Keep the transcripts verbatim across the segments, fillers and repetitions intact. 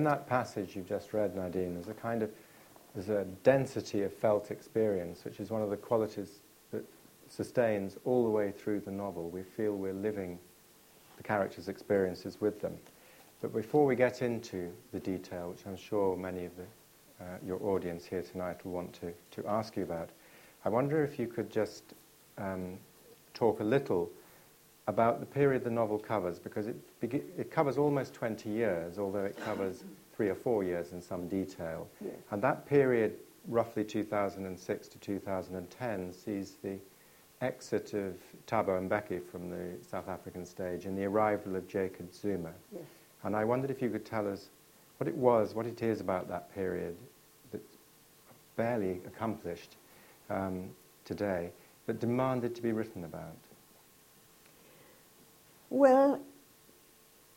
in that passage you've just read, Nadine, there's a kind of, there's a density of felt experience, which is one of the qualities that sustains all the way through the novel. We feel we're living the characters' experiences with them. But before we get into the detail, which I'm sure many of the, uh, your audience here tonight will want to, to ask you about, I wonder if you could just um, talk a little about the period the novel covers, because it, it covers almost twenty years, although it covers three or four years in some detail. Yeah. And that period, roughly two thousand six to two thousand ten, sees the exit of Thabo Mbeki from the South African stage and the arrival of Jacob Zuma. Yes. And I wondered if you could tell us what it was, what it is about that period that's barely accomplished um, today, but demanded to be written about. Well,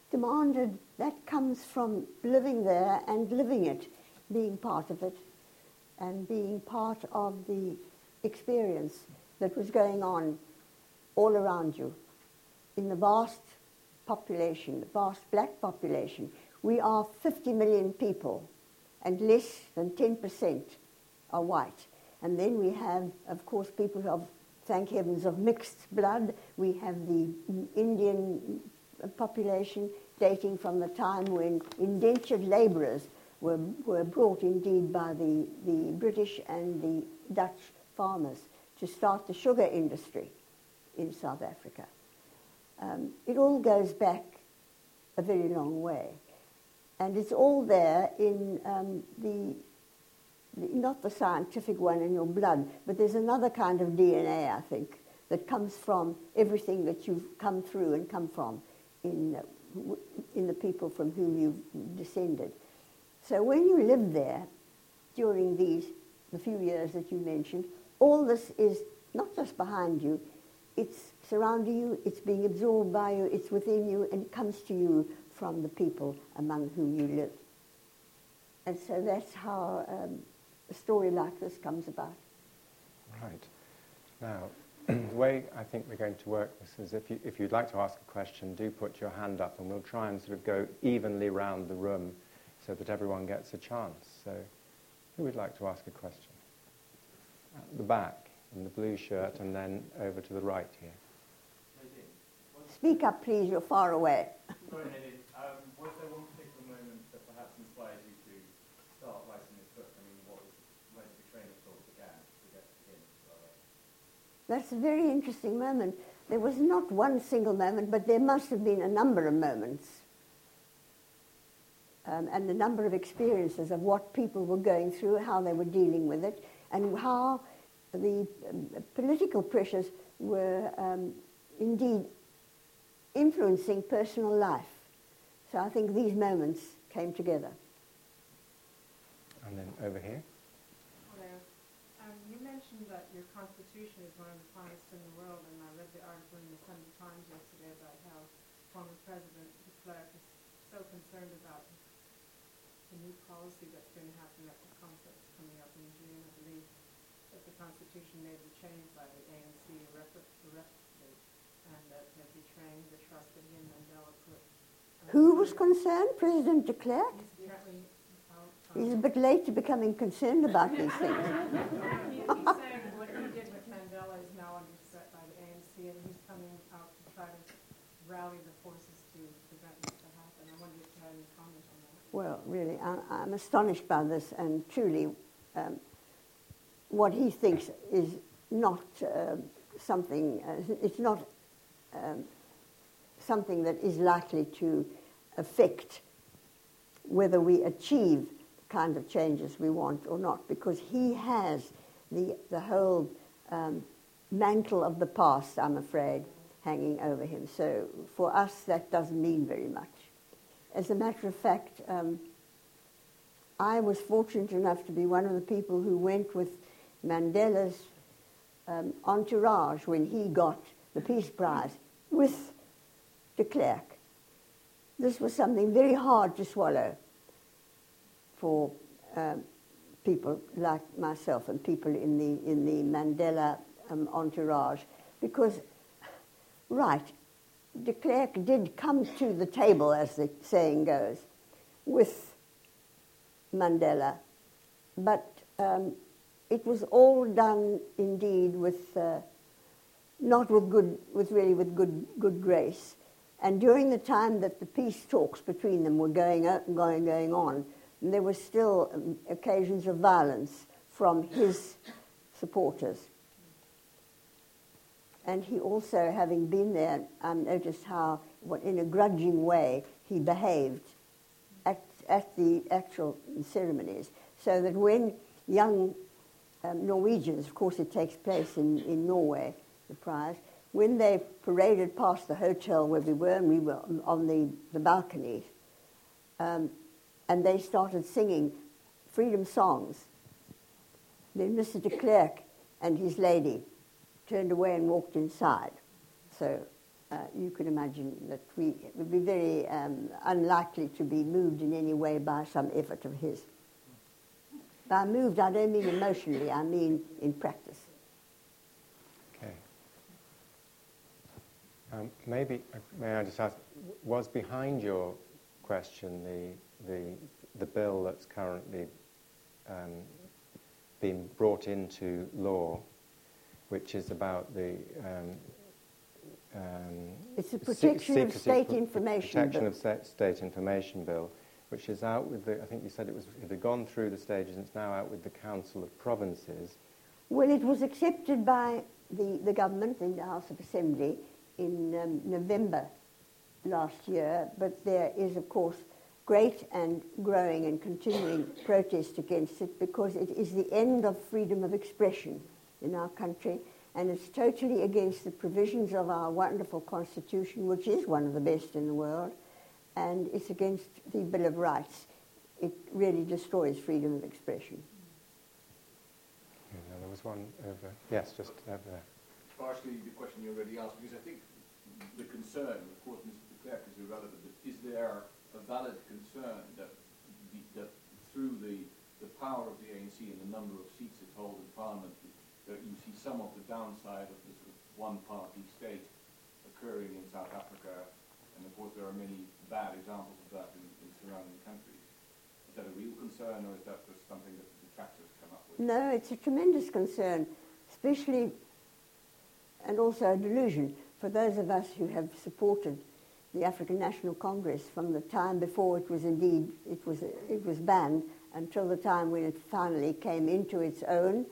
demanded, that comes from living there and living it, being part of it, and being part of the experience that was going on all around you. In the vast population, the vast black population, we are fifty million people, and less than ten percent are white. And then we have, of course, people of, thank heavens, of mixed blood. We have the Indian population dating from the time when indentured labourers were, were brought indeed by the, the British and the Dutch farmers to start the sugar industry in South Africa. Um, it all goes back a very long way. And it's all there in um, the... not the scientific one in your blood, but there's another kind of D N A, I think, that comes from everything that you've come through and come from in, in the people from whom you've descended. So when you lived there during these, the few years that you mentioned, all this is not just behind you, it's surrounding you, it's being absorbed by you, it's within you, and it comes to you from the people among whom you live. And so that's how... Um, a story like this comes about. Right. Now, the way I think we're going to work this is if, you, if you'd like to ask a question, do put your hand up and we'll try and sort of go evenly round the room so that everyone gets a chance. So, who would like to ask a question? At the back, in the blue shirt, and then over to the right here. Speak up, please, you're far away. Sorry, Nadine. Um, was there one particular moment that perhaps inspired you? That's a very interesting moment. There was not one single moment, but there must have been a number of moments. Um, and the number of experiences of what people were going through, how they were dealing with it, and how the um, political pressures were um, indeed influencing personal life. So I think these moments came together. And then over here. You mentioned that your constitution is one of the finest in the world, and I read the article in the Sunday Times yesterday about how former President De Klerk is so concerned about the new policy that's going to happen at the conference coming up in June. I believe that the constitution may be changed by the A N C irreparably, and that they're betraying the trust that he and Mandela put. Who was concerned? President De Klerk? He's a bit late to becoming concerned about these things. He's saying what he did with Mandela is now under threat by the A N C, and he's coming out to try to rally the forces to prevent this to happen. I wonder if you had any comment on that. Well, really, I, I'm astonished by this, and truly um, what he thinks is not uh, something, uh, it's not um, something that is likely to affect whether we achieve kind of changes we want or not, because he has the the whole um, mantle of the past, I'm afraid, hanging over him. So for us, that doesn't mean very much. As a matter of fact, um, I was fortunate enough to be one of the people who went with Mandela's um, entourage when he got the Peace Prize with de Klerk. This was something very hard to swallow for um, people like myself and people in the in the Mandela um, entourage, because, right, de Klerk did come to the table, as the saying goes, with Mandela. But um, it was all done, indeed, with uh, not with good, with really with good, good grace. And during the time that the peace talks between them were going out and going, going on, there were still um, occasions of violence from his supporters. And he also, having been there, um, noticed how, what, in a grudging way, he behaved at, at the actual ceremonies. So that when young um, Norwegians, of course it takes place in, in Norway, the prize, when they paraded past the hotel where we were, and we were on the, the balcony, um, and they started singing freedom songs, then Mister De Klerk and his lady turned away and walked inside. So uh, you can imagine that we it would be very um, unlikely to be moved in any way by some effort of his. By moved, I don't mean emotionally, I mean in practice. Okay. Um, maybe, may I just ask, was behind your question the, the, the bill that's currently um, being brought into law, which is about the um, um, it's the Protection of State Information Bill. Protection of State Information Bill, which is out with the, I think you said it was it had gone through the stages and it's now out with the Council of Provinces. Well, it was accepted by the, the government in the House of Assembly in um, November last year, but there is, of course, great and growing and continuing protest against it because it is the end of freedom of expression in our country, and it's totally against the provisions of our wonderful Constitution, which is one of the best in the world, and it's against the Bill of Rights. It really destroys freedom of expression. Yeah, no, there was one over, yes, just over there. Partially the question you already asked, because I think the concern, of course, Mister De Klerk is irrelevant, but is there a valid concern that, the, that through the, the power of the A N C and the number of seats it holds in Parliament, that you see some of the downside of this one-party state occurring in South Africa, and of course there are many bad examples of that in, in surrounding countries. Is that a real concern, or is that just something that the detractors come up with? No, it's a tremendous concern, especially, and also a delusion, for those of us who have supported the African National Congress from the time before it was indeed, it was, it was banned, until the time when it finally came into its own,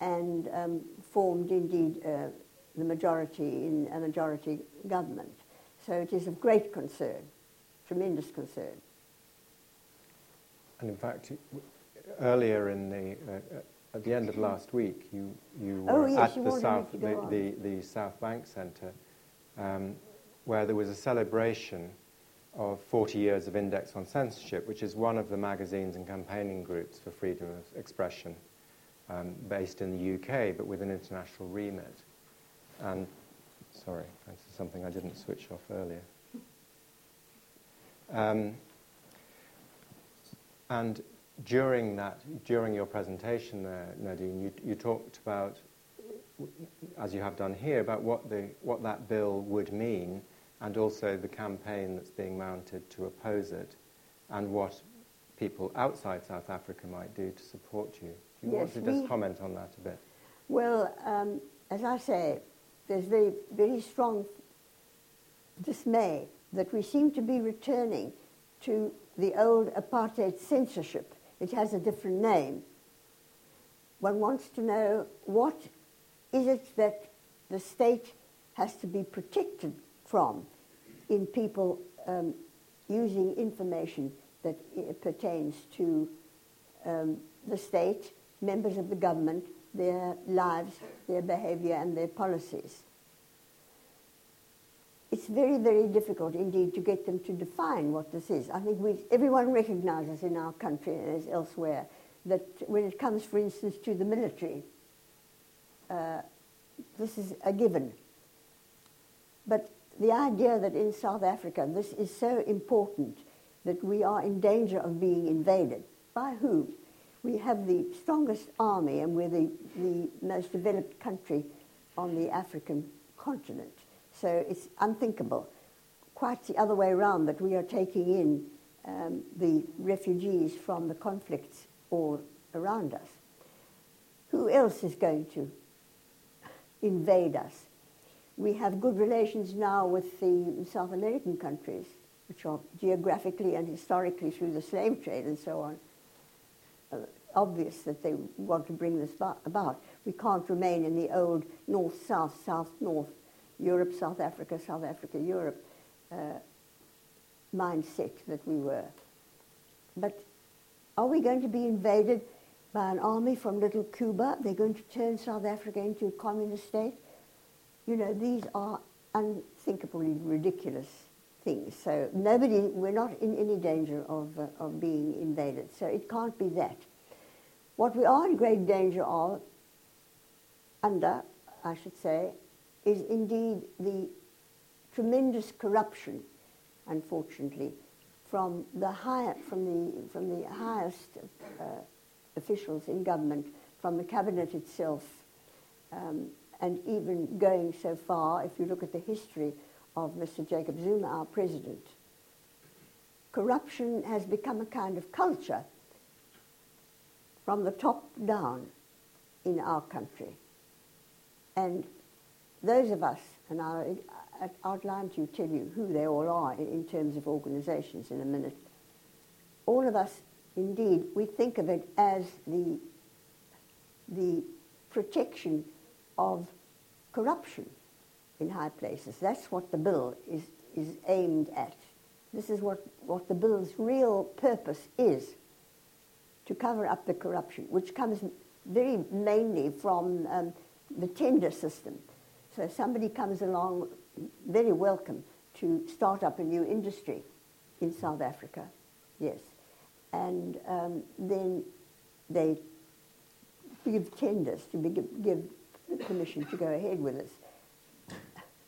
and um, formed indeed uh, the majority in a majority government. So it is of great concern, tremendous concern. And in fact, earlier in the, uh, at the end of last week, you, you were oh, yes, at you the, South, the, the, the South Bank Centre, um, where there was a celebration of forty years of Index on Censorship, which is one of the magazines and campaigning groups for freedom of expression. Um, based in the U K, but with an international remit. And, sorry, that's something I didn't switch off earlier. Um, and during that, during your presentation there, Nadine, you, you talked about, as you have done here, about what, the, what that bill would mean, and also the campaign that's being mounted to oppose it, and what people outside South Africa might do to support you. You yes, want to just we, comment on that a bit? Well, um, as I say, there's very, very strong dismay that we seem to be returning to the old apartheid censorship. It has a different name. One wants to know, what is it that the state has to be protected from in people um, using information that pertains to um, the state, members of the government, their lives, their behaviour and their policies. It's very, very difficult indeed to get them to define what this is. I think we, everyone recognises in our country as elsewhere that when it comes, for instance, to the military, uh, this is a given. But the idea that in South Africa this is so important that we are in danger of being invaded, by whom? We have the strongest army and we're the, the most developed country on the African continent. So it's unthinkable. Quite the other way around, that we are taking in um, the refugees from the conflicts all around us. Who else is going to invade us? We have good relations now with the South American countries, which are geographically and historically through the slave trade and so on, uh, obvious that they want to bring this about. We can't remain in the old north-south, south-north, Europe, South Africa, South Africa, Europe uh, mindset that we were. But are we going to be invaded by an army from little Cuba? They're going to turn South Africa into a communist state? You know, these are unthinkably ridiculous things. So nobody, we're not in any danger of, uh, of being invaded. So it can't be that. What we are in great danger of, under, I should say, is indeed the tremendous corruption, unfortunately, from the higher, from the from the highest uh, officials in government, from the cabinet itself, um, and even going so far, if you look at the history of Mister Jacob Zuma, our president, corruption has become a kind of culture from the top down in our country. And those of us, and I'll outline to you, tell you who they all are in terms of organizations in a minute, all of us, indeed, we think of it as the, the protection of corruption in high places. That's what the bill is, is aimed at. This is what, what the bill's real purpose is, to cover up the corruption, which comes very mainly from um, the tender system. So if somebody comes along, very welcome, to start up a new industry in South Africa, yes. And um, then they give tenders to be, give permission to go ahead with us.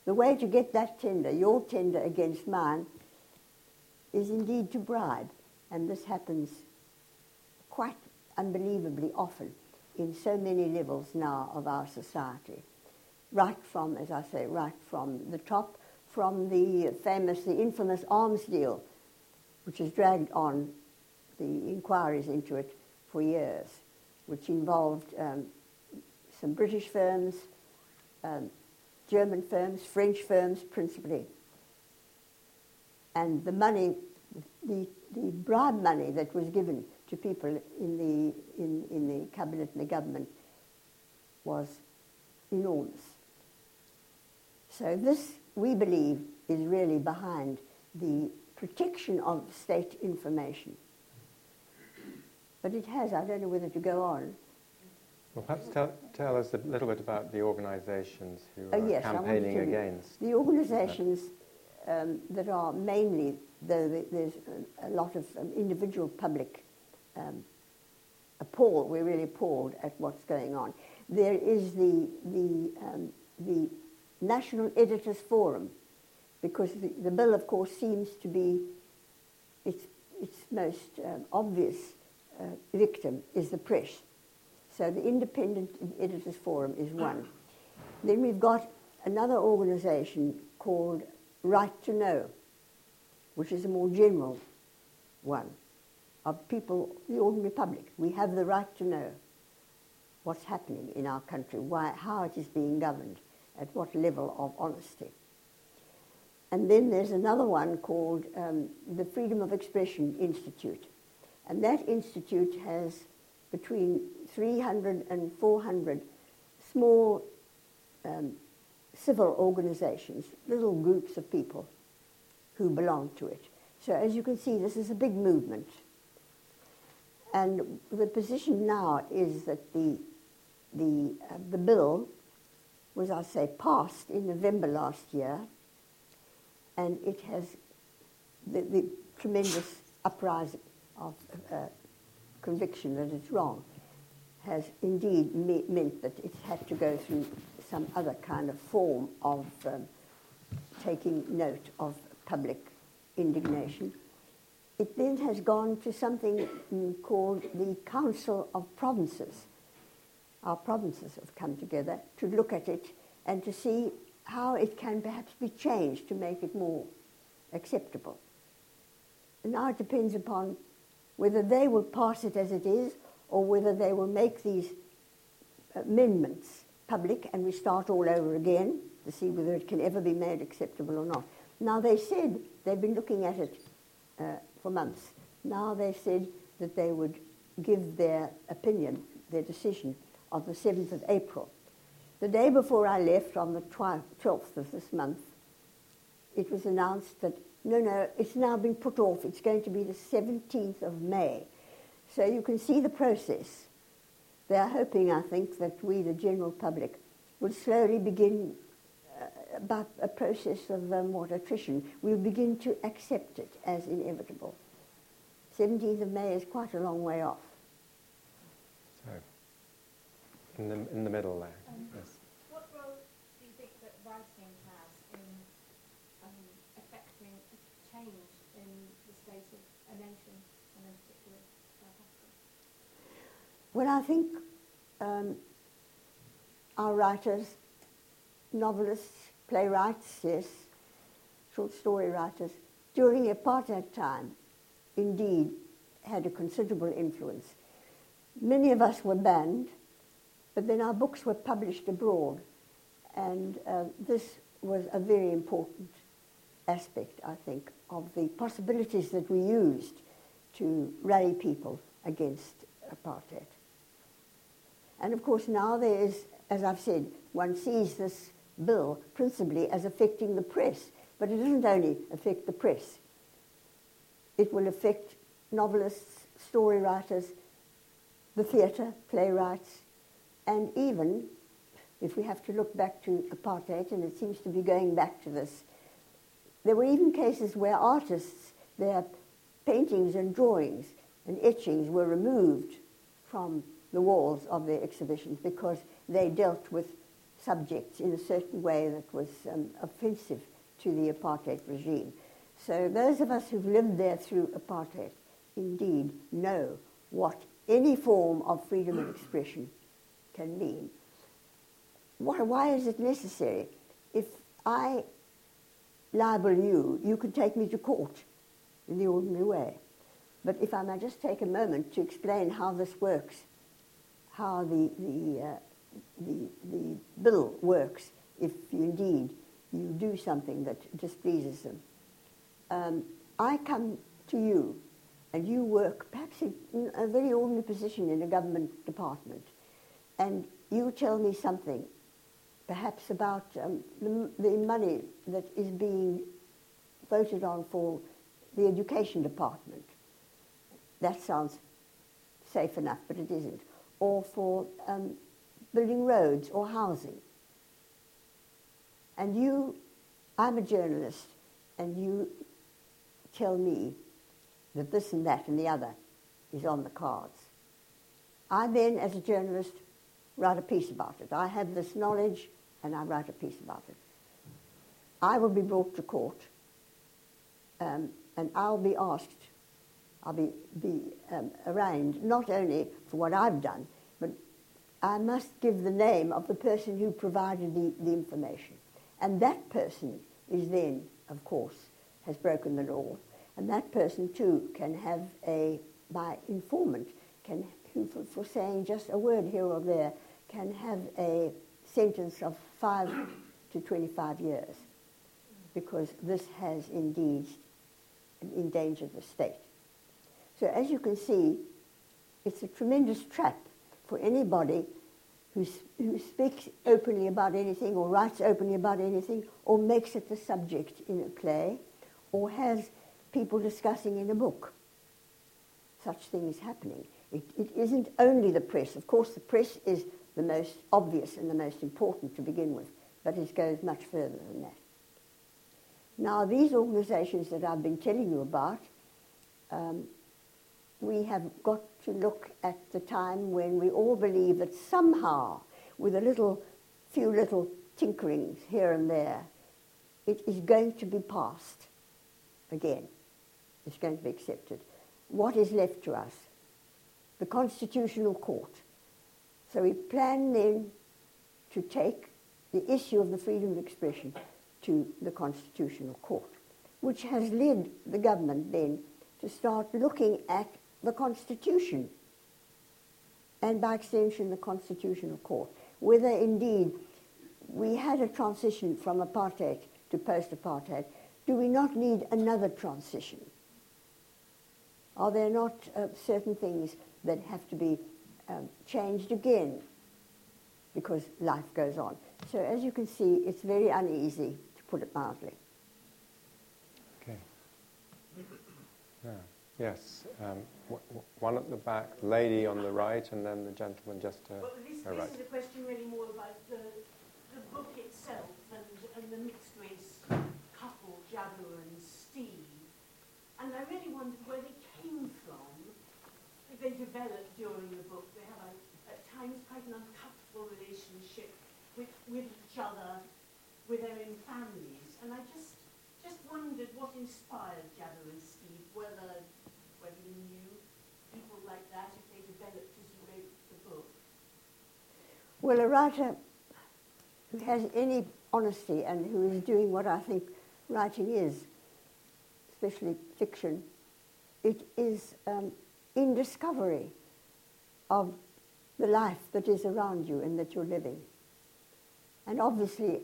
The way to get that tender, your tender against mine, is indeed to bribe. And this happens quite unbelievably often in so many levels now of our society. Right from, as I say, right from the top, from the famous, the infamous arms deal, which has dragged on the inquiries into it for years, which involved um, some British firms, um, German firms, French firms principally. And the money, the, the bribe money that was given to people in the, in, in the cabinet and the government was enormous. So this, we believe, is really behind the protection of state information. But it has, I don't know whether to go on. Well, perhaps tell, tell us a little bit about the organisations who are uh, yes, campaigning against. The organisations um, that are mainly, though there's a lot of um, individual public um, appalled, we're really appalled at what's going on. There is the, the, um, the National Editors' Forum, because the, the bill, of course, seems to be its, its most um, obvious uh, victim is the press. So the Independent Editors' Forum is one. Then we've got another organisation called Right to Know, which is a more general one of people, the ordinary public. We have the right to know what's happening in our country, why, how it is being governed, at what level of honesty. And then there's another one called um, the Freedom of Expression Institute. And that institute has between three hundred and four hundred small um, civil organizations, little groups of people who belong to it. So as you can see, this is a big movement. And the position now is that the the uh, the bill was, I say, passed in November last year, and it has the, the tremendous uprising of uh, conviction that it's wrong has indeed me- meant that it's had to go through some other kind of form of um, taking note of public indignation. It then has gone to something called the Council of Provinces. Our provinces have come together to look at it and to see how it can perhaps be changed to make it more acceptable. now it depends upon whether they will pass it as it is or whether they will make these amendments public and we start all over again to see whether it can ever be made acceptable or not. Now they said they've been looking at it uh, for months. Now they said that they would give their opinion, their decision, on the seventh of April. The day before I left, on the twelfth of this month, it was announced that, no, no, it's now been put off. It's going to be the seventeenth of May. So you can see the process. They are hoping, I think, that we, the general public, will slowly begin uh, about a process of um, what, attrition. We'll begin to accept it as inevitable. seventeenth of May is quite a long way off. So, in the, in the middle there. Um, yes. What role do you think that writing has in um, affecting change in the state of a nation, and in particular South Africa? Well, I think um, our writers, novelists, playwrights, yes, short story writers, during the apartheid time, indeed, had a considerable influence. Many of us were banned, but then our books were published abroad, and uh, this was a very important aspect, I think, of the possibilities that we used to rally people against apartheid. And of course now there is, as I've said, one sees this bill principally as affecting the press, but it doesn't only affect the press. It will affect novelists, story writers, the theatre, playwrights, and even, if we have to look back to apartheid, and it seems to be going back to this, there were even cases where artists, their paintings and drawings and etchings were removed from the walls of their exhibitions because they dealt with subjects in a certain way that was um, offensive to the apartheid regime. So those of us who've lived there through apartheid indeed know what any form of freedom of expression can mean. Why, why is it necessary? If I libel you, you can take me to court in the ordinary way. But if I may just take a moment to explain how this works, how the, the, uh, the, the bill works if indeed you do something that displeases them. Um, I come to you, and you work perhaps in a very ordinary position in a government department, and you tell me something, perhaps about um, the, the money that is being voted on for the education department. That sounds safe enough, but it isn't. Or for um, building roads or housing. And you, I'm a journalist, and you tell me that this and that and the other is on the cards. I then, as a journalist, write a piece about it. I have this knowledge and I write a piece about it. I will be brought to court um, and I'll be asked, I'll be, be um, arraigned not only for what I've done, but I must give the name of the person who provided the, the information. And that person is then, of course, has broken the law. And that person too can have a, by informant, can, who for, for saying just a word here or there, can have a sentence of five to twenty-five years, because this has indeed endangered the state. So as you can see, it's a tremendous trap for anybody who, who speaks openly about anything or writes openly about anything or makes it the subject in a play or has people discussing in a book. Such thing is happening. It, it isn't only the press. Of course, the press is the most obvious and the most important to begin with, but it goes much further than that. Now, these organizations that I've been telling you about, um, we have got to look at the time when we all believe that somehow, with a little, few little tinkerings here and there, it is going to be passed. Again, it's going to be accepted. What is left to us? The Constitutional Court. So we plan then to take the issue of the freedom of expression to the Constitutional Court, which has led the government then to start looking at the Constitution and, by extension, the Constitutional Court, whether indeed we had a transition from apartheid to post-apartheid. Do we not need another transition? Are there not uh, certain things that have to be um, changed again? Because life goes on. So as you can see, it's very uneasy, to put it mildly. Okay. Yeah. Yes. Um, one at the back, lady on the right, and then the gentleman just to well, this, her this right. This is a question really more about the, the book itself and, and the mixed race couple, Jabu and Steve. And I really wondered where they came from. They developed during the book. They have, a, at times, quite an uncomfortable relationship with, with each other, with their own families. And I just just wondered what inspired Jabu and Steve, whether whether you knew people like that, if they developed as you wrote the book. Well, a writer who has any honesty and who is doing what I think writing is, especially fiction, it is um, in discovery of the life that is around you and that you're living. And obviously,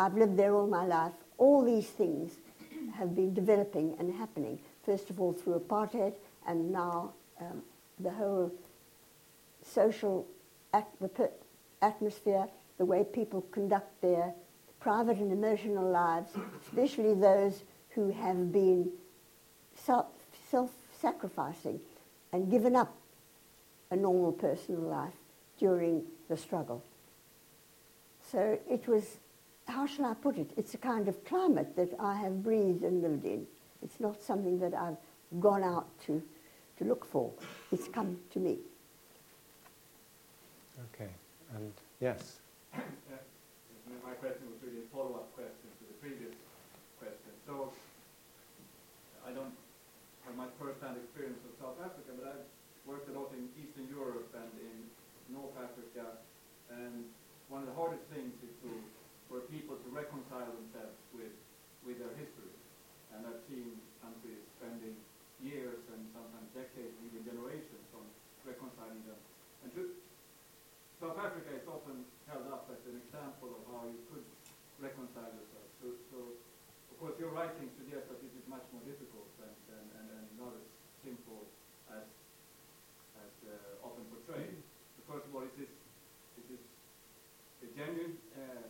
I've lived there all my life. All these things have been developing and happening, first of all through apartheid, and now um, the whole social at the per atmosphere, the way people conduct their private and emotional lives, especially those who have been self, self-sacrificing and given up a normal personal life during the struggle. So it was, how shall I put it, it's a kind of climate that I have breathed and lived in. It's not something that I've gone out to, to look for. It's come to me. Okay, and yes? Uh, my question was really a follow-up question to the previous question. So, I don't have much first-hand experience of South Africa, but I've worked a lot in Eastern Europe and in North Africa, and one of the hardest things is to, for people to reconcile themselves with, with their history. And I've seen countries spending years and sometimes decades, even generations, on reconciling them. And to, South Africa is often held up as an example of how you could reconcile yourself. So, so of course, your writing suggests that this is much more difficult and, and, and, and not as simple as, as uh, often portrayed. So first of all, is this, is this a genuine uh,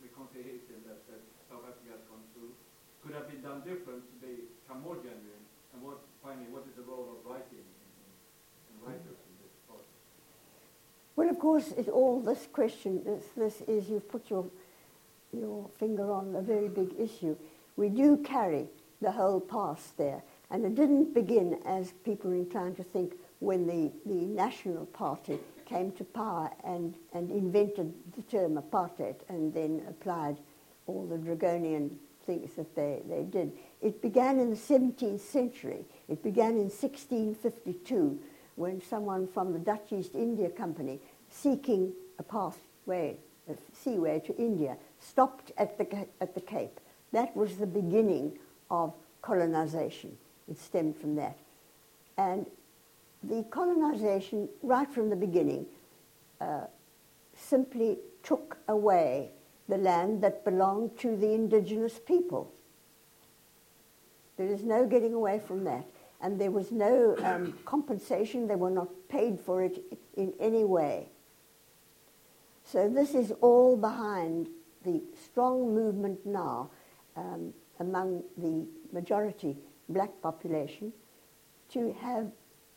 reconciliation that, that South Africa has gone through? Could have been done different to become more genuine? And what, finally, what is the role of writing and writers in this process? Well, of course, it all this question, this, this is, you've put your, your finger on a very big issue. We do carry the whole past there. And it didn't begin, as people are inclined to think, when the, the National Party came to power and, and invented the term apartheid and then applied all the draconian things that they, they did. It began in the seventeenth century. It began in sixteen fifty-two when someone from the Dutch East India Company, seeking a pathway, a seaway to India, stopped at the, at the Cape. That was the beginning of colonization. It stemmed from that. And the colonization, right from the beginning, uh, simply took away the land that belonged to the indigenous people. There is no getting away from that. And there was no um, compensation. They were not paid for it in any way. So this is all behind the strong movement now um, among the majority black population to have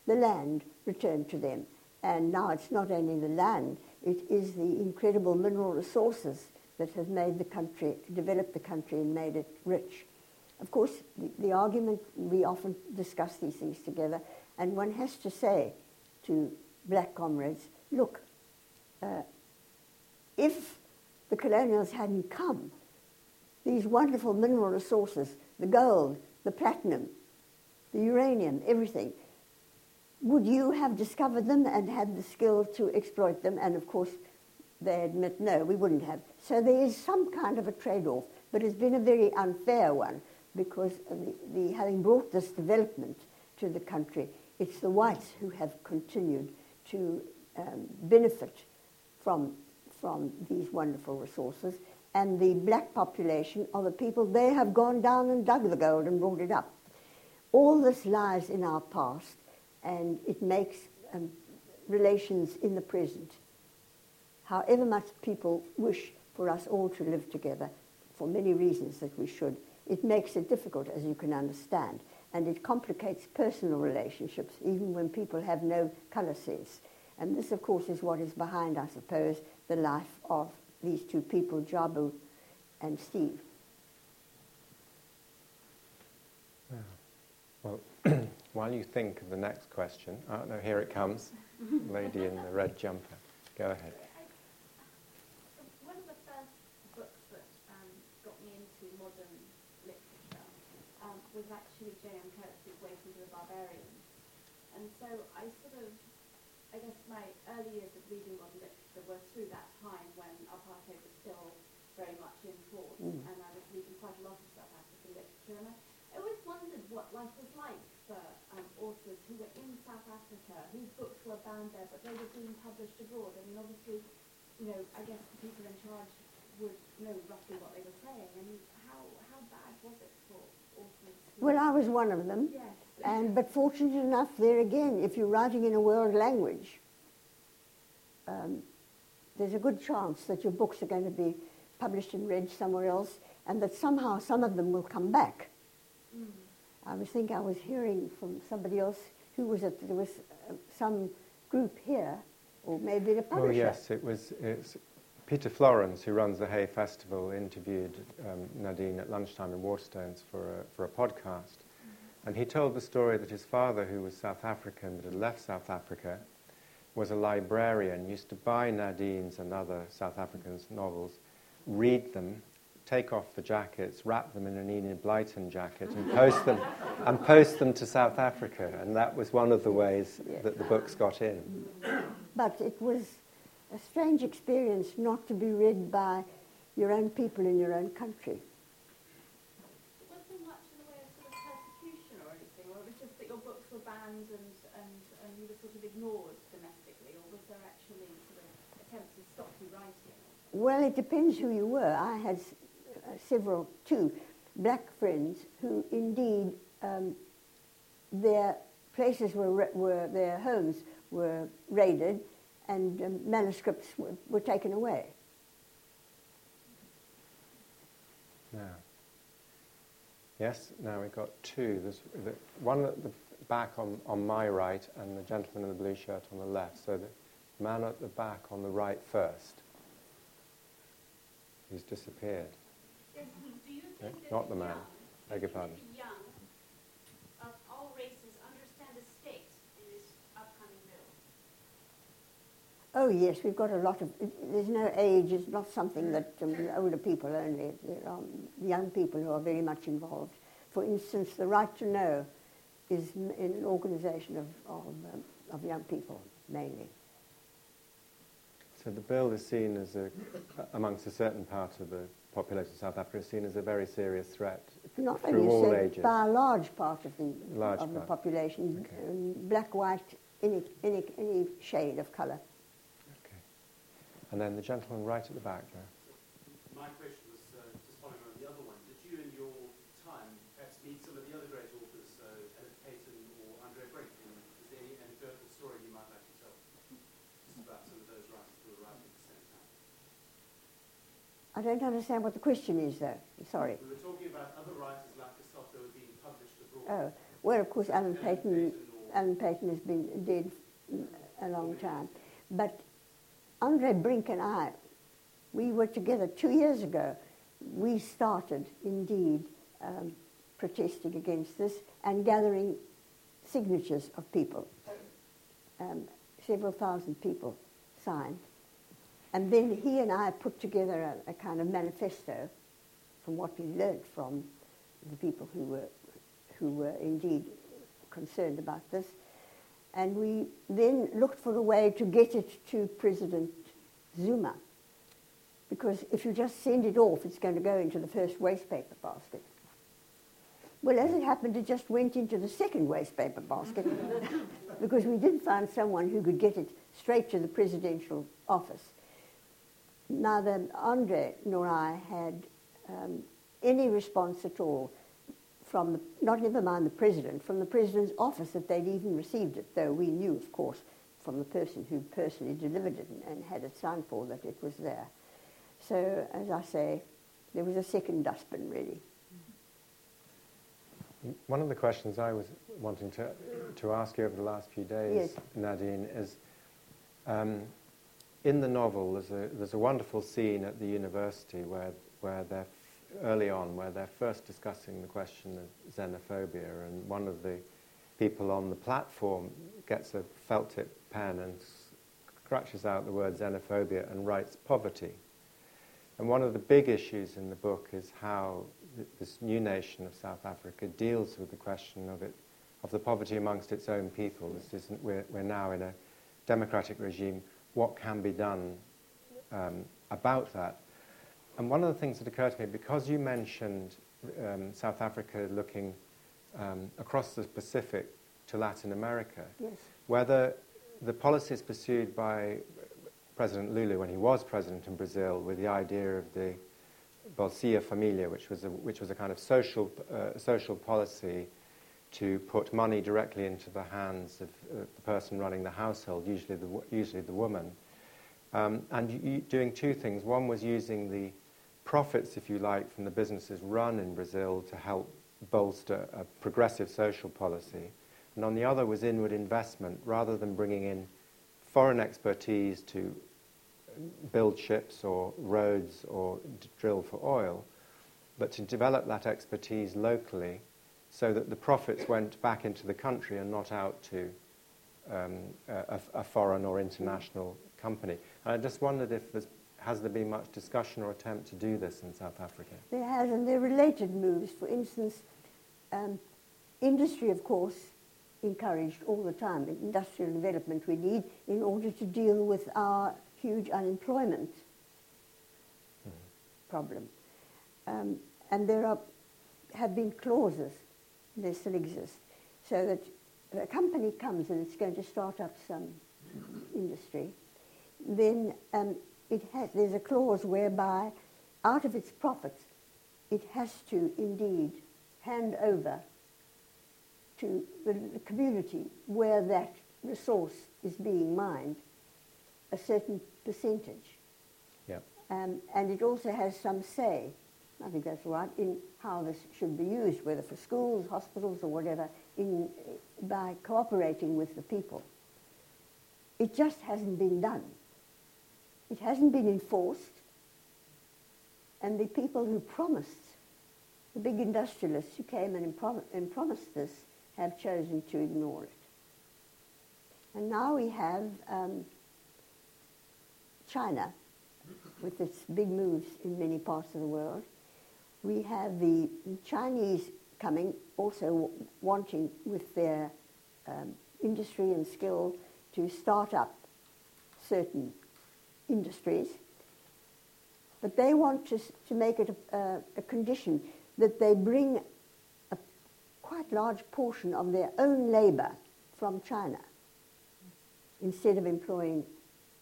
the land returned to them. And now it's not only the land, it is the incredible mineral resources that has made the country, developed the country and made it rich. Of course, the, the argument, we often discuss these things together, and one has to say to black comrades, look, uh, if the colonials hadn't come, these wonderful mineral resources, the gold, the platinum, the uranium, everything, would you have discovered them and had the skill to exploit them? And of course, they admit, no, we wouldn't have. So there is some kind of a trade-off, but it's been a very unfair one. because the, the, having brought this development to the country, it's the whites who have continued to um, benefit from, from these wonderful resources, and the black population are the people, they have gone down and dug the gold and brought it up. All this lies in our past, and it makes um, relations in the present. However much people wish for us all to live together, for many reasons that we should, it makes it difficult, as you can understand, and it complicates personal relationships, even when people have no colour sense. And this, of course, is what is behind, I suppose, the life of these two people, Jabu and Steve. Yeah. Well, while you think of the next question, oh no, here it comes, lady in the red jumper. Go ahead. One of the first books that um, got me into modern literature um, was actually J M Coetzee, Waiting for the Barbarians. And so I sort of, I guess my early years of reading modern literature were through that time when apartheid was still very much in force, mm. and I was reading quite a lot of South African literature. And I, I always wondered what life was like for um, authors who were in South Africa, whose books were banned there, but they were being published abroad. I mean, obviously, you know, I guess the people in charge would know roughly what they were saying. I mean, how, how bad was it for authors? Well, I was one of them. Yes. And, but fortunate enough, there again, if you're writing in a world language, um, there's a good chance that your books are going to be published and read somewhere else, and that somehow some of them will come back. Mm. I was think I was hearing from somebody else who was at, there was uh, some group here, or maybe the publisher. Well, yes, it was it's Peter Florence, who runs the Hay Festival, interviewed um, Nadine at lunchtime in Waterstones for a, for a podcast. And he told the story that his father, who was South African but had left South Africa, was a librarian, used to buy Nadine's and other South Africans' novels, read them, take off the jackets, wrap them in an Enid Blyton jacket, and post them and post them to South Africa. And that was one of the ways yes. that the books got in. But it was a strange experience not to be read by your own people in your own country. And, and, and you were sort of ignored domestically, or was there actually sort of attempts to stop you writing? Well, it depends who you were. I had s- uh, several, two black friends who indeed um, their places were, ra- were, their homes were raided, and um, manuscripts were, were taken away. Now, yes, now we've got two. There's the, one that the back on, on my right, and the gentleman in the blue shirt on the left. So the man at the back on the right first. He's disappeared. Yes, do you think yeah, not the man. I beg your pardon. The young of all races understand the stakes in this upcoming bill? Oh yes, we've got a lot of. There's no age. It's not something that um, older people only. There are young people who are very much involved. For instance, the Right to Know is in an organisation of, of, um, of young people, mainly. So the bill is seen as, a, amongst a certain part of the population of South Africa, is seen as a very serious threat Not through all said, ages. By a large part of the, large of part. the population, okay. um, black, white, any, any, any shade of colour. Okay. And then the gentleman right at the back there. My question was uh, just following on the other one. Did you in your time perhaps meet some of the other great authors? I don't understand what the question is, though. Sorry. We were talking about other writers like yourself that were being published abroad. Oh, well, of course, Alan Paton, Alan Paton has been dead a long time. But André Brink and I, we were together two years ago. We started, indeed, um, protesting against this and gathering signatures of people. Um, several thousand people signed. And then he and I put together a, a kind of manifesto from what we learnt from the people who were, who were indeed concerned about this. And we then looked for a way to get it to President Zuma, because if you just send it off, it's going to go into the first wastepaper basket. Well, as it happened, it just went into the second waste paper basket because we did find someone who could get it straight to the presidential office. Neither André nor I had um, any response at all from, the, not never mind the president, from the president's office that they'd even received it, though we knew, of course, from the person who personally delivered it and had it signed for that it was there. So, as I say, there was a second dustbin, really. One of the questions I was wanting to to ask you over the last few days, yes. Nadine, is um, in the novel there's a there's a wonderful scene at the university where where they're f- early on where they're first discussing the question of xenophobia, and one of the people on the platform gets a felt-tip pen and scratches out the word xenophobia and writes poverty. And one of the big issues in the book is how this new nation of South Africa deals with the question of it, of the poverty amongst its own people. This isn't, we're, we're now in a democratic regime. What can be done um, about that? And one of the things that occurred to me, because you mentioned um, South Africa looking um, across the Pacific to Latin America, yes. whether the policies pursued by President Lula when he was president in Brazil with the idea of the Bolsa Família, which was a, which was a kind of social uh, social policy to put money directly into the hands of uh, the person running the household, usually the usually the woman, um, and you, you doing two things. One was using the profits, if you like, from the businesses run in Brazil to help bolster a progressive social policy, and on the other was inward investment, rather than bringing in foreign expertise to build ships or roads or d- drill for oil, but to develop that expertise locally so that the profits went back into the country and not out to um, a, a foreign or international company. And I just wondered if there's, has there been much discussion or attempt to do this in South Africa? There has, and there are related moves. For instance, um, industry, of course, encouraged all the time, industrial development we need in order to deal with our huge unemployment mm-hmm. problem. Um, and there are, have been clauses, they still exist, so that if a company comes and it's going to start up some industry, then um, it has, there's a clause whereby out of its profits it has to indeed hand over to the, the community where that resource is being mined a certain percentage. Yep. Um, and it also has some say, I think that's right, in how this should be used, whether for schools, hospitals or whatever, in, by cooperating with the people. It just hasn't been done. It hasn't been enforced, and the people who promised, the big industrialists who came and, improm- and promised this, have chosen to ignore it. And now we have um, China, with its big moves in many parts of the world. We have the Chinese coming, also w- wanting with their um, industry and skill to start up certain industries. But they want to, to make it a, a, a condition that they bring a quite large portion of their own labor from China instead of employing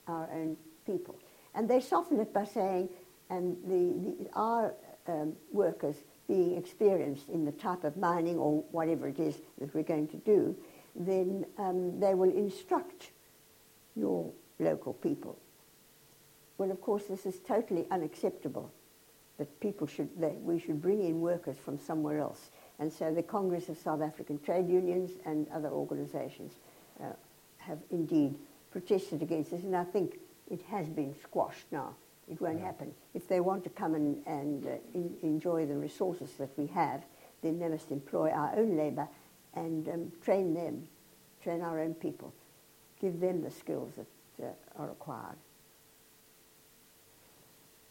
our own people. And they soften it by saying, and the, the our um, workers being experienced in the type of mining or whatever it is that we're going to do, then um, they will instruct your local people. Well, of course, this is totally unacceptable, that people should, that we should bring in workers from somewhere else. And so the Congress of South African Trade Unions and other organizations uh, have indeed protested against this, and I think it has been squashed now. It won't yeah. happen. If they want to come and, and uh, in, enjoy the resources that we have, then they must employ our own labor and um, train them, train our own people, give them the skills that uh, are required.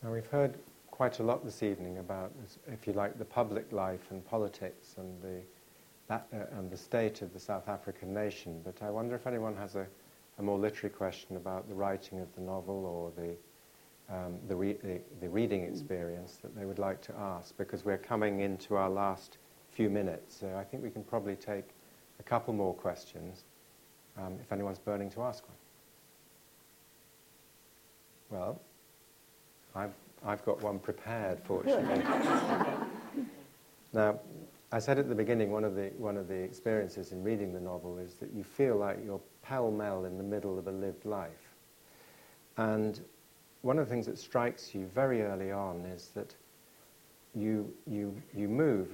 Now, we've heard quite a lot this evening about, if you like, the public life and politics and the, that, uh, and the state of the South African nation, but I wonder if anyone has a a more literary question about the writing of the novel or the um, the, re- the the reading experience that they would like to ask, because we're coming into our last few minutes, so I think we can probably take a couple more questions, um, if anyone's burning to ask one. Well, I've, I've got one prepared, fortunately. Now, I said at the beginning, one of the, one of the experiences in reading the novel is that you feel like you're pell-mell in the middle of a lived life. And one of the things that strikes you very early on is that you, you, you move,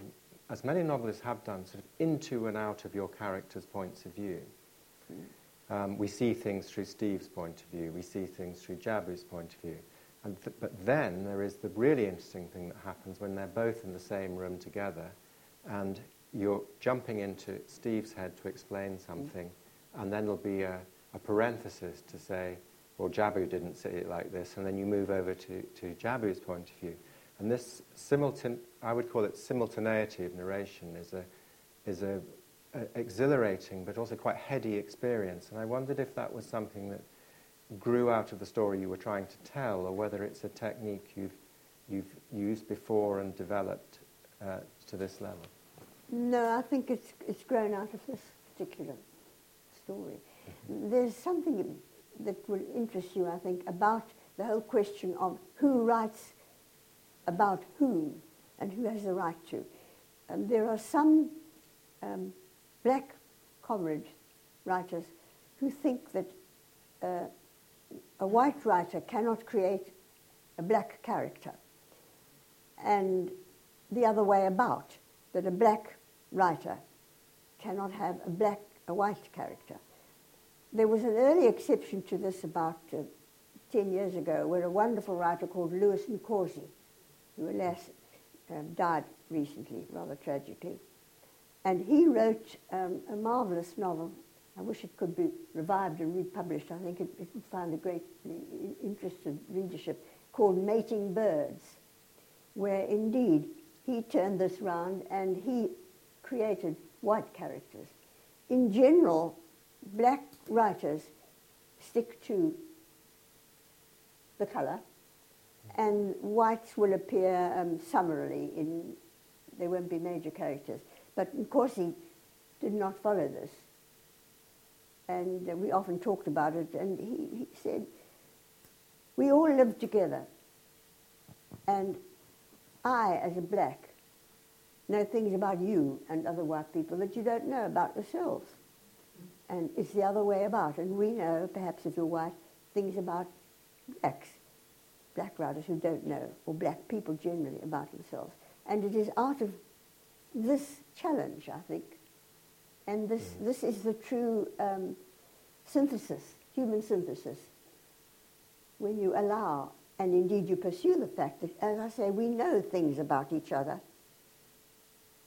as many novelists have done, sort of into and out of your character's points of view. Um, we see things through Steve's point of view, we see things through Jabu's point of view. And th but then there is the really interesting thing that happens when they're both in the same room together and you're jumping into Steve's head to explain something, and then there'll be a, a parenthesis to say, well, Jabu didn't say it like this, and then you move over to, to Jabu's point of view. And this simultan, I would call it simultaneity of narration, is a, is a, a exhilarating but also quite heady experience. And I wondered if that was something that grew out of the story you were trying to tell, or whether it's a technique you've, you've used before and developed uh, to this level. No, I think it's, it's grown out of this particular story. There's something that will interest you, I think, about the whole question of who writes about whom and who has the right to. Um, there are some um, black comrade writers who think that uh, a white writer cannot create a black character, and the other way about, that a black writer cannot have a black, a white character. There was an early exception to this about uh, ten years ago, where a wonderful writer called Lewis Nkosi, who alas um, died recently, rather tragically, and he wrote um, a marvellous novel. I wish it could be revived and republished. I think it, it would find a greatly interested readership, called Mating Birds, where indeed he turned this round and he created white characters. In general, black writers stick to the colour, and whites will appear um, summarily in, they won't be major characters. But Nkosi did not follow this. And uh, we often talked about it, and he, he said, we all live together, and I, as a black, know things about you and other white people that you don't know about yourselves. And it's the other way about, and we know, perhaps if you're white, things about blacks. Black writers who don't know, or black people generally, about themselves. And it is out of this challenge, I think, and this, mm. this is the true um, synthesis, human synthesis, when you allow, and indeed you pursue the fact that, as I say, we know things about each other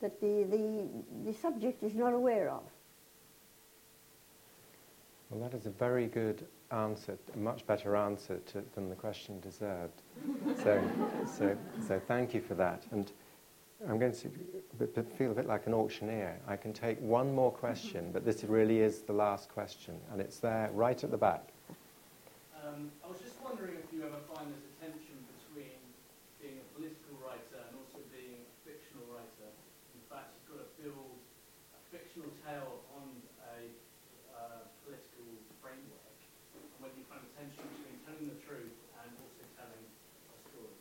that the, the, the subject is not aware of. Well, that is a very good answer, a much better answer to, than the question deserved. So, so, so thank you for that. And I'm going to feel a bit like an auctioneer. I can take one more question, but this really is the last question, and it's there right at the back. Um, I was just wondering if you ever find there's a tension between being a political writer and also being a fictional writer. In fact, you've got to build a fictional tale on a uh, political framework, and whether you find a tension between telling the truth and also telling a story.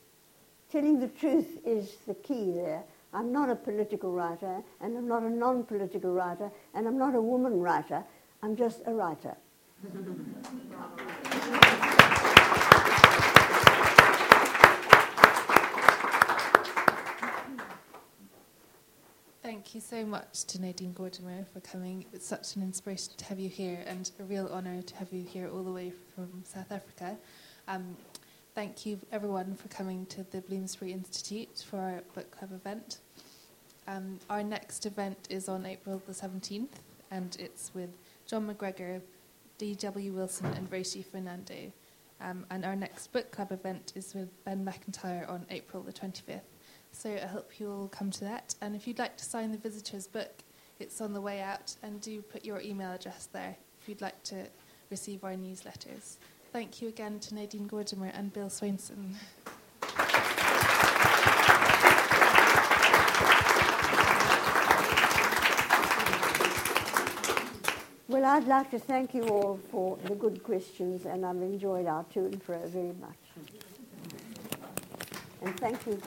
Telling the truth is the key there. I'm not a political writer, and I'm not a non-political writer, and I'm not a woman writer. I'm just a writer. Thank you so much to Nadine Gordimer for coming. It's such an inspiration to have you here, and a real honour to have you here all the way from South Africa. Um, thank you everyone for coming to the Bloomsbury Institute for our book club event. Um, our next event is on April the seventeenth, and it's with John McGregor, D W Wilson and Roshi Fernando. Um, and our next book club event is with Ben McIntyre on April the twenty-fifth. So I hope you all come to that. And if you'd like to sign the visitor's book, it's on the way out, and do put your email address there if you'd like to receive our newsletters. Thank you again to Nadine Gordimer and Bill Swainson. Well, I'd like to thank you all for the good questions, and I've enjoyed our to and fro very much. And thank you.